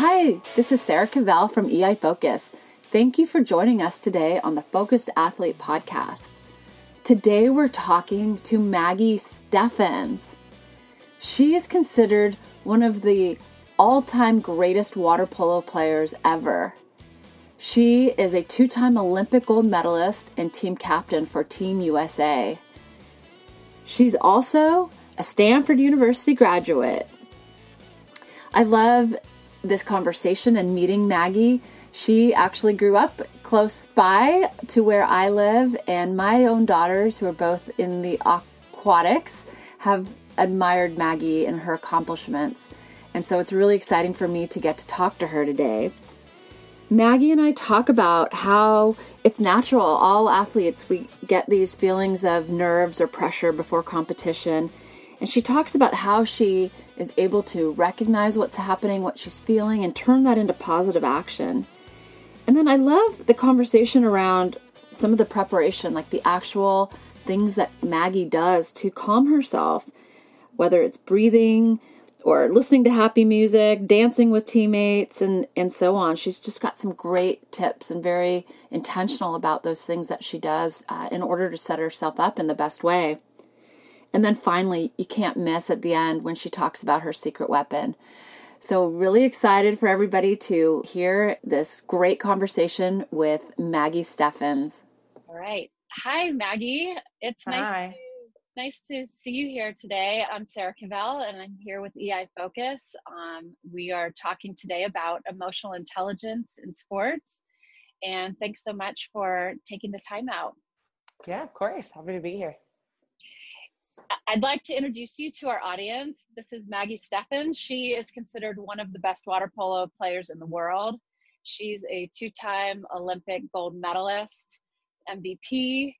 Hi, this is Sarah Cavell from EI Focus. Thank you for joining us today on the Focused Athlete Podcast. Today we're talking to Maggie Steffens. She is considered one of the all-time greatest water polo players ever. She is a two-time Olympic gold medalist and team captain for Team USA. She's also a Stanford University graduate. I love this conversation and meeting Maggie. She actually grew up close by to where I live, and my own daughters, who are both in the aquatics, have admired Maggie and her accomplishments. And so it's really exciting for me to get to talk to her today. Maggie and I talk about how it's natural. All athletes, we get these feelings of nerves or pressure before competition. And she talks about how she is able to recognize what's happening, what she's feeling, and turn that into positive action. And then I love the conversation around some of the preparation, like the actual things that Maggie does to calm herself, whether it's breathing or listening to happy music, dancing with teammates, and so on. She's just got some great tips and very intentional about those things that she does in order to set herself up in the best way. And then finally, you can't miss at the end when she talks about her secret weapon. So really excited for everybody to hear this great conversation with Maggie Steffens. All right. Hi, Maggie. It's nice to see you here today. I'm Sarah Cavell, and I'm here with EI Focus. We are talking today about emotional intelligence in sports. And thanks so much for taking the time out. Yeah, of course. Happy to be here. I'd like to introduce you to our audience. This is Maggie Steffens. She is considered one of the best water polo players in the world. She's a two-time Olympic gold medalist, MVP.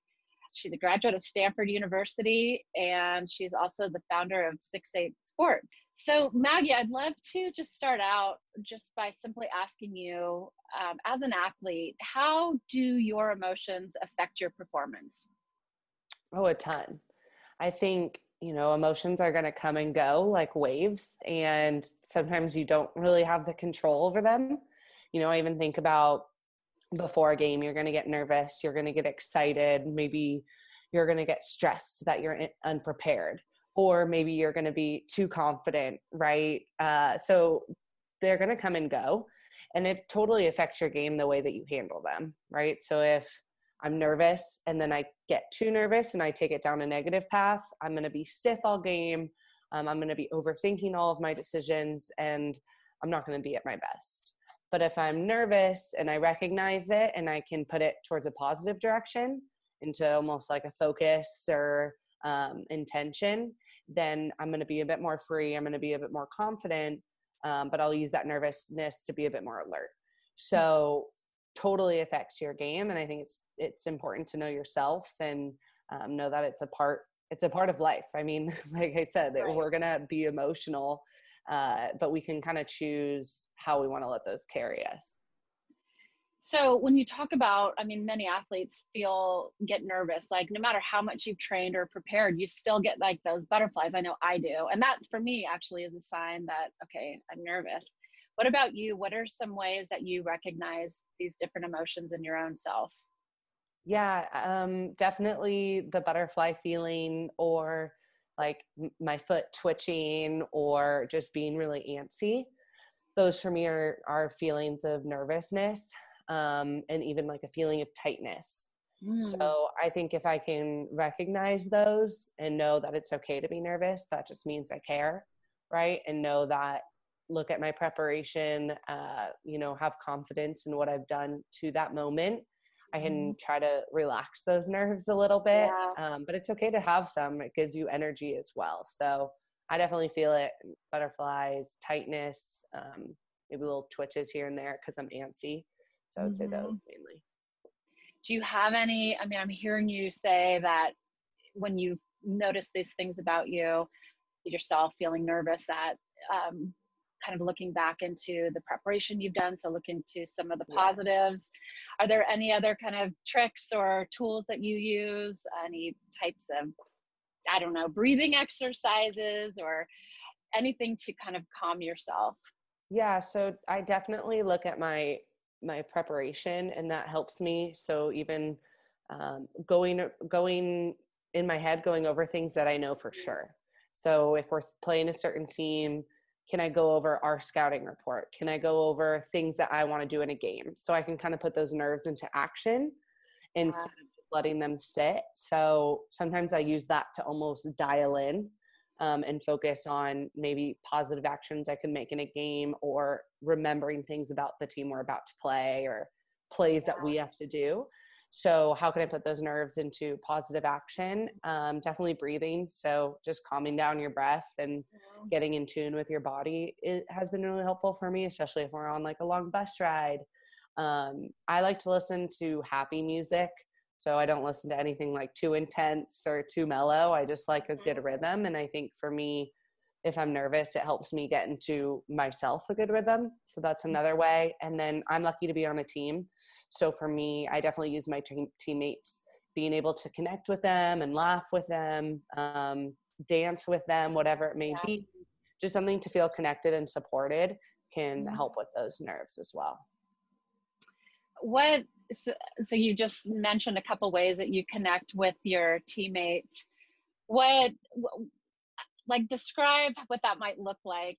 She's a graduate of Stanford University, and she's also the founder of 6 8 Sports. So Maggie, I'd love to just start out just by simply asking you, as an athlete, how do your emotions affect your performance? Oh, a ton. I think, emotions are going to come and go like waves, and sometimes you don't really have the control over them. I even think about before a game, you're going to get nervous, you're going to get excited, maybe you're going to get stressed that you're unprepared, or maybe you're going to be too confident, right? So they're going to come and go, and it totally affects your game the way that you handle them, right? So if I'm nervous and then I get too nervous and I take it down a negative path, I'm going to be stiff all game. I'm going to be overthinking all of my decisions, and I'm not going to be at my best. But if I'm nervous and I recognize it and I can put it towards a positive direction, into almost like a focus or intention, then I'm going to be a bit more free. I'm going to be a bit more confident, but I'll use that nervousness to be a bit more alert. So totally affects your game, and I think it's important to know yourself and know that it's a part of life. I mean, like I said, right, we're gonna be emotional, but we can kind of choose how we want to let those carry us. So when you talk about, many athletes get nervous, like no matter how much you've trained or prepared, you still get like those butterflies. I know I do, and that for me actually is a sign that, okay, I'm nervous. What about you? What are some ways that you recognize these different emotions in your own self? Yeah, definitely the butterfly feeling, or like my foot twitching, or just being really antsy. Those for me are feelings of nervousness, and even like a feeling of tightness. So I think if I can recognize those and know that it's okay to be nervous, that just means I care, right? And know that, look at my preparation, have confidence in what I've done to that moment. I can try to relax those nerves a little bit, but it's okay to have some. It gives you energy as well. So I definitely feel it, butterflies, tightness, maybe little twitches here and there because I'm antsy. So I would say those mainly. Do you have any, I'm hearing you say that when you notice these things about you, yourself feeling nervous at, kind of looking back into the preparation you've done, so looking to some of the positives. Yeah. Are there any other kind of tricks or tools that you use? Any types of, breathing exercises or anything to kind of calm yourself? Yeah, so I definitely look at my preparation, and that helps me. So even going in my head, going over things that I know for sure. So if we're playing a certain team, can I go over our scouting report? Can I go over things that I want to do in a game? So I can kind of put those nerves into action instead of just letting them sit. So sometimes I use that to almost dial in and focus on maybe positive actions I can make in a game, or remembering things about the team we're about to play, or plays that we have to do. So how can I put those nerves into positive action? Definitely breathing. So just calming down your breath and getting in tune with your body, it has been really helpful for me, especially if we're on like a long bus ride. I like to listen to happy music. So I don't listen to anything like too intense or too mellow. I just like a good rhythm. And I think for me, if I'm nervous, it helps me get into myself a good rhythm. So that's another way. And then I'm lucky to be on a team. So for me, I definitely use my teammates, being able to connect with them and laugh with them, dance with them, whatever it may be. Just something to feel connected and supported can help with those nerves as well. So you just mentioned a couple ways that you connect with your teammates. Like describe what that might look like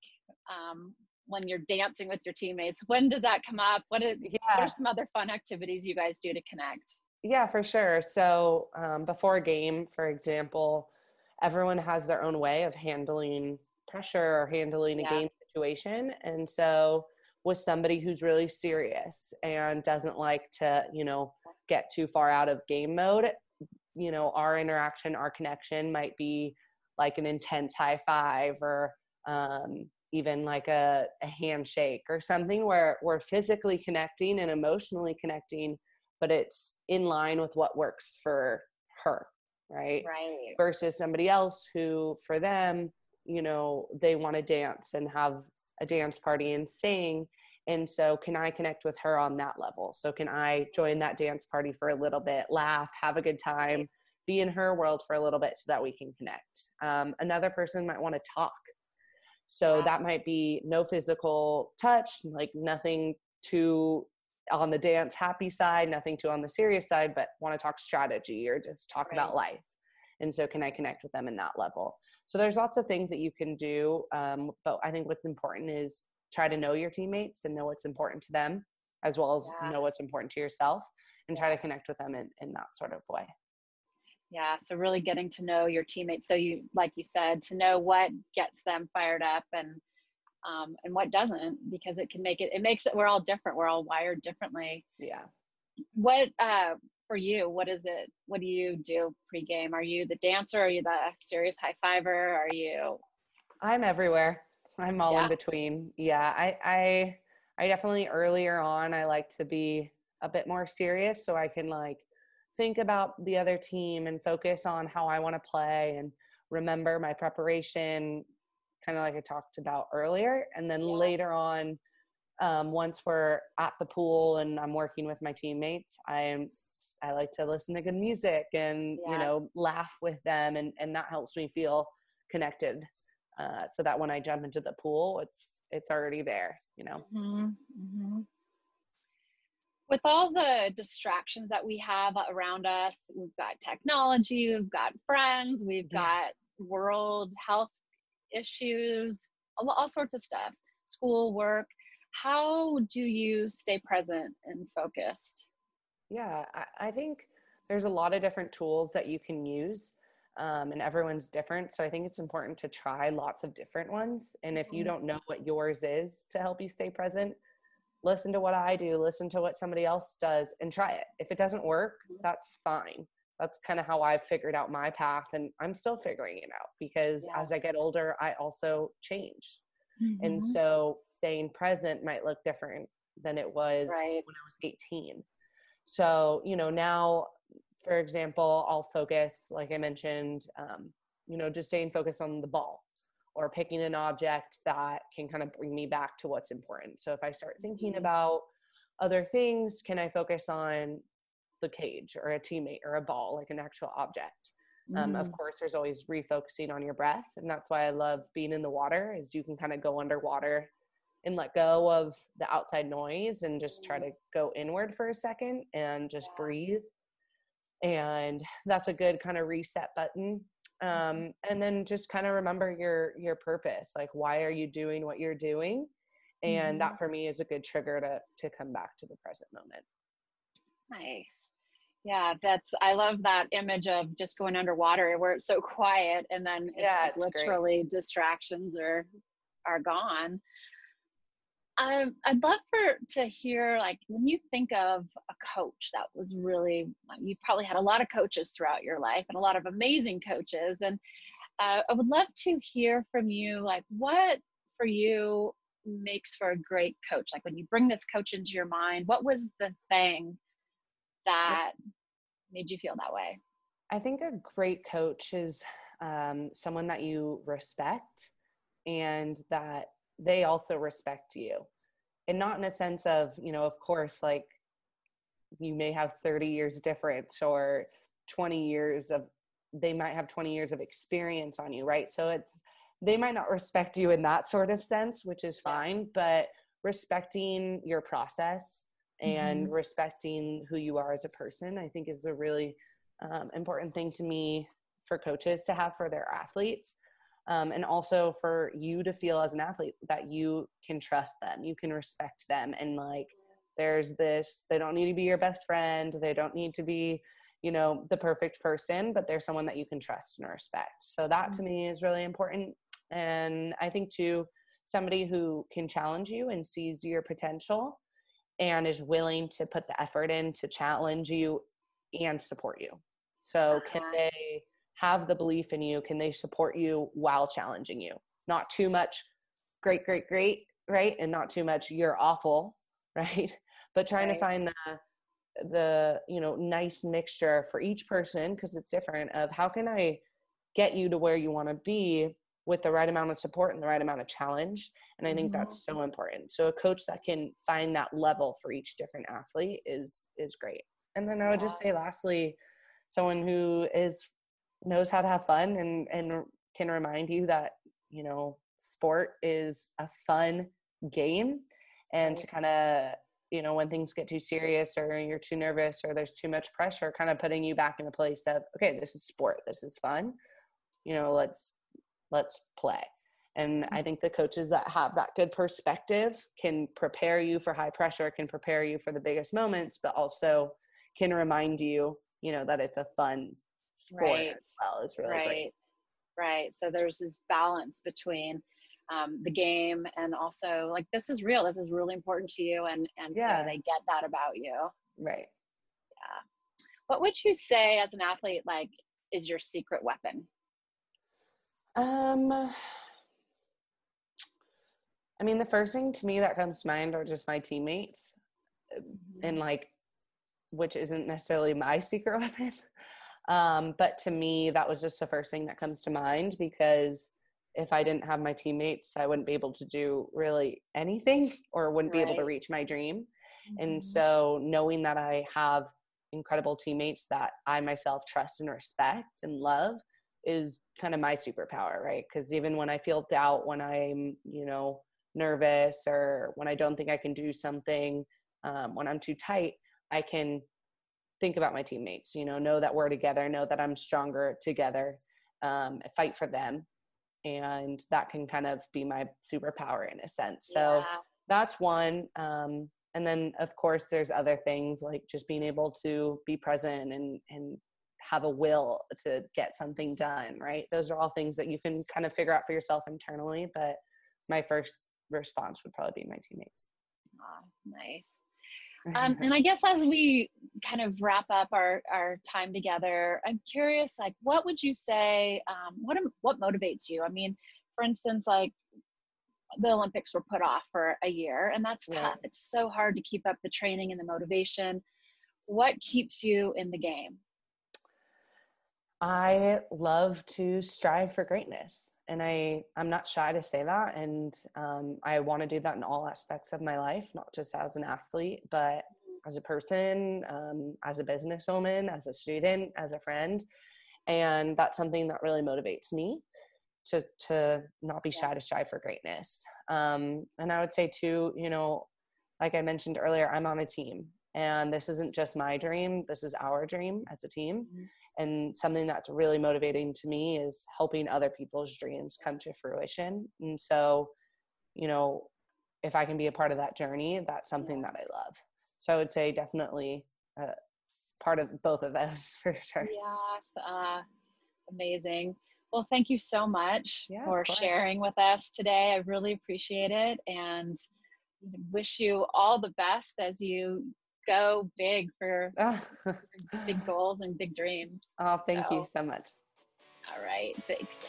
when you're dancing with your teammates. When does that come up? What are some other fun activities you guys do to connect? Yeah, for sure. So before a game, for example, everyone has their own way of handling pressure or handling a game situation. And so with somebody who's really serious and doesn't like to, get too far out of game mode, our interaction, our connection might be like an intense high five, or even like a handshake or something where we're physically connecting and emotionally connecting, but it's in line with what works for her, right? Right. Versus somebody else who, for them, they want to dance and have a dance party and sing. And so can I connect with her on that level? So can I join that dance party for a little bit, laugh, have a good time, be in her world for a little bit so that we can connect. Another person might want to talk. So that might be no physical touch, like nothing too on the dance happy side, nothing too on the serious side, but want to talk strategy or just talk about life. And so can I connect with them in that level? So there's lots of things that you can do. But I think what's important is try to know your teammates and know what's important to them, as well as know what's important to yourself, and try to connect with them in that sort of way. Yeah. So really getting to know your teammates. So you, like you said, to know what gets them fired up and what doesn't, because it can make it, we're all different. We're all wired differently. Yeah. What, for you, what is it? What do you do pregame? Are you the dancer? Are you the serious high fiver? Are you? I'm everywhere. I'm all in between. Yeah. I definitely earlier on, I like to be a bit more serious so I can think about the other team and focus on how I want to play and remember my preparation, kind of like I talked about earlier. And then later on, once we're at the pool and I'm working with my teammates, I like to listen to good music and, laugh with them. And that helps me feel connected. So that when I jump into the pool, it's already there, Mm-hmm. Mm-hmm. With all the distractions that we have around us, we've got technology, we've got friends, we've got world health issues, all sorts of stuff, school, work. How do you stay present and focused? Yeah, I think there's a lot of different tools that you can use, and everyone's different. So I think it's important to try lots of different ones. And if you don't know what yours is to help you stay present, listen to what I do, listen to what somebody else does, and try it. If it doesn't work, that's fine. That's kind of how I've figured out my path, and I'm still figuring it out because as I get older, I also change. Mm-hmm. And so staying present might look different than it was when I was 18. So, now, for example, I'll focus, like I mentioned, just staying focused on the ball, or picking an object that can kind of bring me back to what's important. So if I start thinking about other things, can I focus on the cage or a teammate or a ball, like an actual object? Of course, there's always refocusing on your breath. And that's why I love being in the water, is you can kind of go underwater and let go of the outside noise and just try to go inward for a second and just breathe. And that's a good kind of reset button. And then just kind of remember your purpose. Like, why are you doing what you're doing? And that for me is a good trigger to come back to the present moment. Nice. Yeah, I love that image of just going underwater where it's so quiet, and then it's literally great. Distractions are gone. I'd love to hear, like, when you think of a coach that was really, you probably had a lot of coaches throughout your life and a lot of amazing coaches. And I would love to hear from you, like, what for you makes for a great coach? Like, when you bring this coach into your mind, what was the thing that made you feel that way? I think a great coach is someone that you respect and that they also respect you, and not in a sense of, you know, of course, like, you may have 30 years difference or 20 years of, they might have 20 years of experience on you, right? So they might not respect you in that sort of sense, which is fine, but respecting your process and respecting who you are as a person, I think, is a really important thing to me for coaches to have for their athletes. And also for you to feel as an athlete that you can trust them, you can respect them. And, like, there's this, they don't need to be your best friend. They don't need to be, you know, the perfect person, but they're someone that you can trust and respect. So that to me is really important. And I think too, somebody who can challenge you and sees your potential and is willing to put the effort in to challenge you and support you. So can they have the belief in you? Can they support you while challenging you? Not too much great, great, great, right? And not too much you're awful, right? But trying to find the you know, nice mixture for each person, because it's different, of how can I get you to where you want to be with the right amount of support and the right amount of challenge. And I think that's so important. So a coach that can find that level for each different athlete is great. And then I would just say, lastly, someone who knows how to have fun and can remind you that, you know, sport is a fun game, and to kind of, you know, when things get too serious or you're too nervous or there's too much pressure, kind of putting you back in a place of, okay, this is sport, this is fun, you know, let's play. And I think the coaches that have that good perspective can prepare you for high pressure, can prepare you for the biggest moments, but also can remind you, you know, that it's a fun sport as well. It's really great. Right. So there's this balance between the game and also, like, this is real. This is really important to you. And so they get that about you. Right. Yeah. What would you say as an athlete, like, is your secret weapon? I mean, the first thing to me that comes to mind are just my teammates, and, like, which isn't necessarily my secret weapon. But to me, that was just the first thing that comes to mind, because if I didn't have my teammates, I wouldn't be able to do really anything, or wouldn't be able to reach my dream. And so knowing that I have incredible teammates that I myself trust and respect and love is kind of my superpower, right? Because even when I feel doubt, when I'm, you know, nervous, or when I don't think I can do something, when I'm too tight, I can think about my teammates, you know that we're together, know that I'm stronger together, fight for them. And that can kind of be my superpower in a sense. So that's one. And then, of course, there's other things, like just being able to be present and have a will to get something done, right? Those are all things that you can kind of figure out for yourself internally. But my first response would probably be my teammates. Oh, nice. And I guess as we kind of wrap up our time together, I'm curious, like, what would you say, what motivates you? I mean, for instance, like, the Olympics were put off for a year, and that's tough. It's so hard to keep up the training and the motivation. What keeps you in the game? I love to strive for greatness, and I'm not shy to say that. And I want to do that in all aspects of my life, not just as an athlete, but as a person, as a businesswoman, as a student, as a friend. And that's something that really motivates me. to not be shy to strive for greatness. And I would say too, you know, like I mentioned earlier, I'm on a team, and this isn't just my dream. This is our dream as a team. Mm-hmm. And something that's really motivating to me is helping other people's dreams come to fruition. And so, you know, if I can be a part of that journey, that's something that I love. So I would say definitely part of both of those for sure. Yes. Amazing. Well, thank you so much for sharing with us today. I really appreciate it, and wish you all the best as you go big for big goals and big dreams. Oh, thank you so much. All right. Thanks.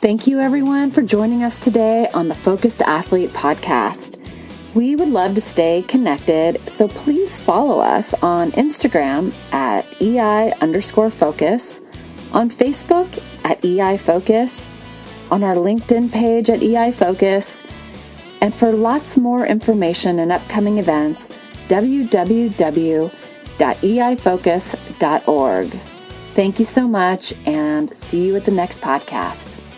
Thank you everyone for joining us today on the Focused Athlete Podcast. We would love to stay connected, so please follow us on Instagram at EI_Focus, on Facebook at EI Focus, on our LinkedIn page at EI Focus, and for lots more information and upcoming events, www.eifocus.org. Thank you so much, and see you at the next podcast.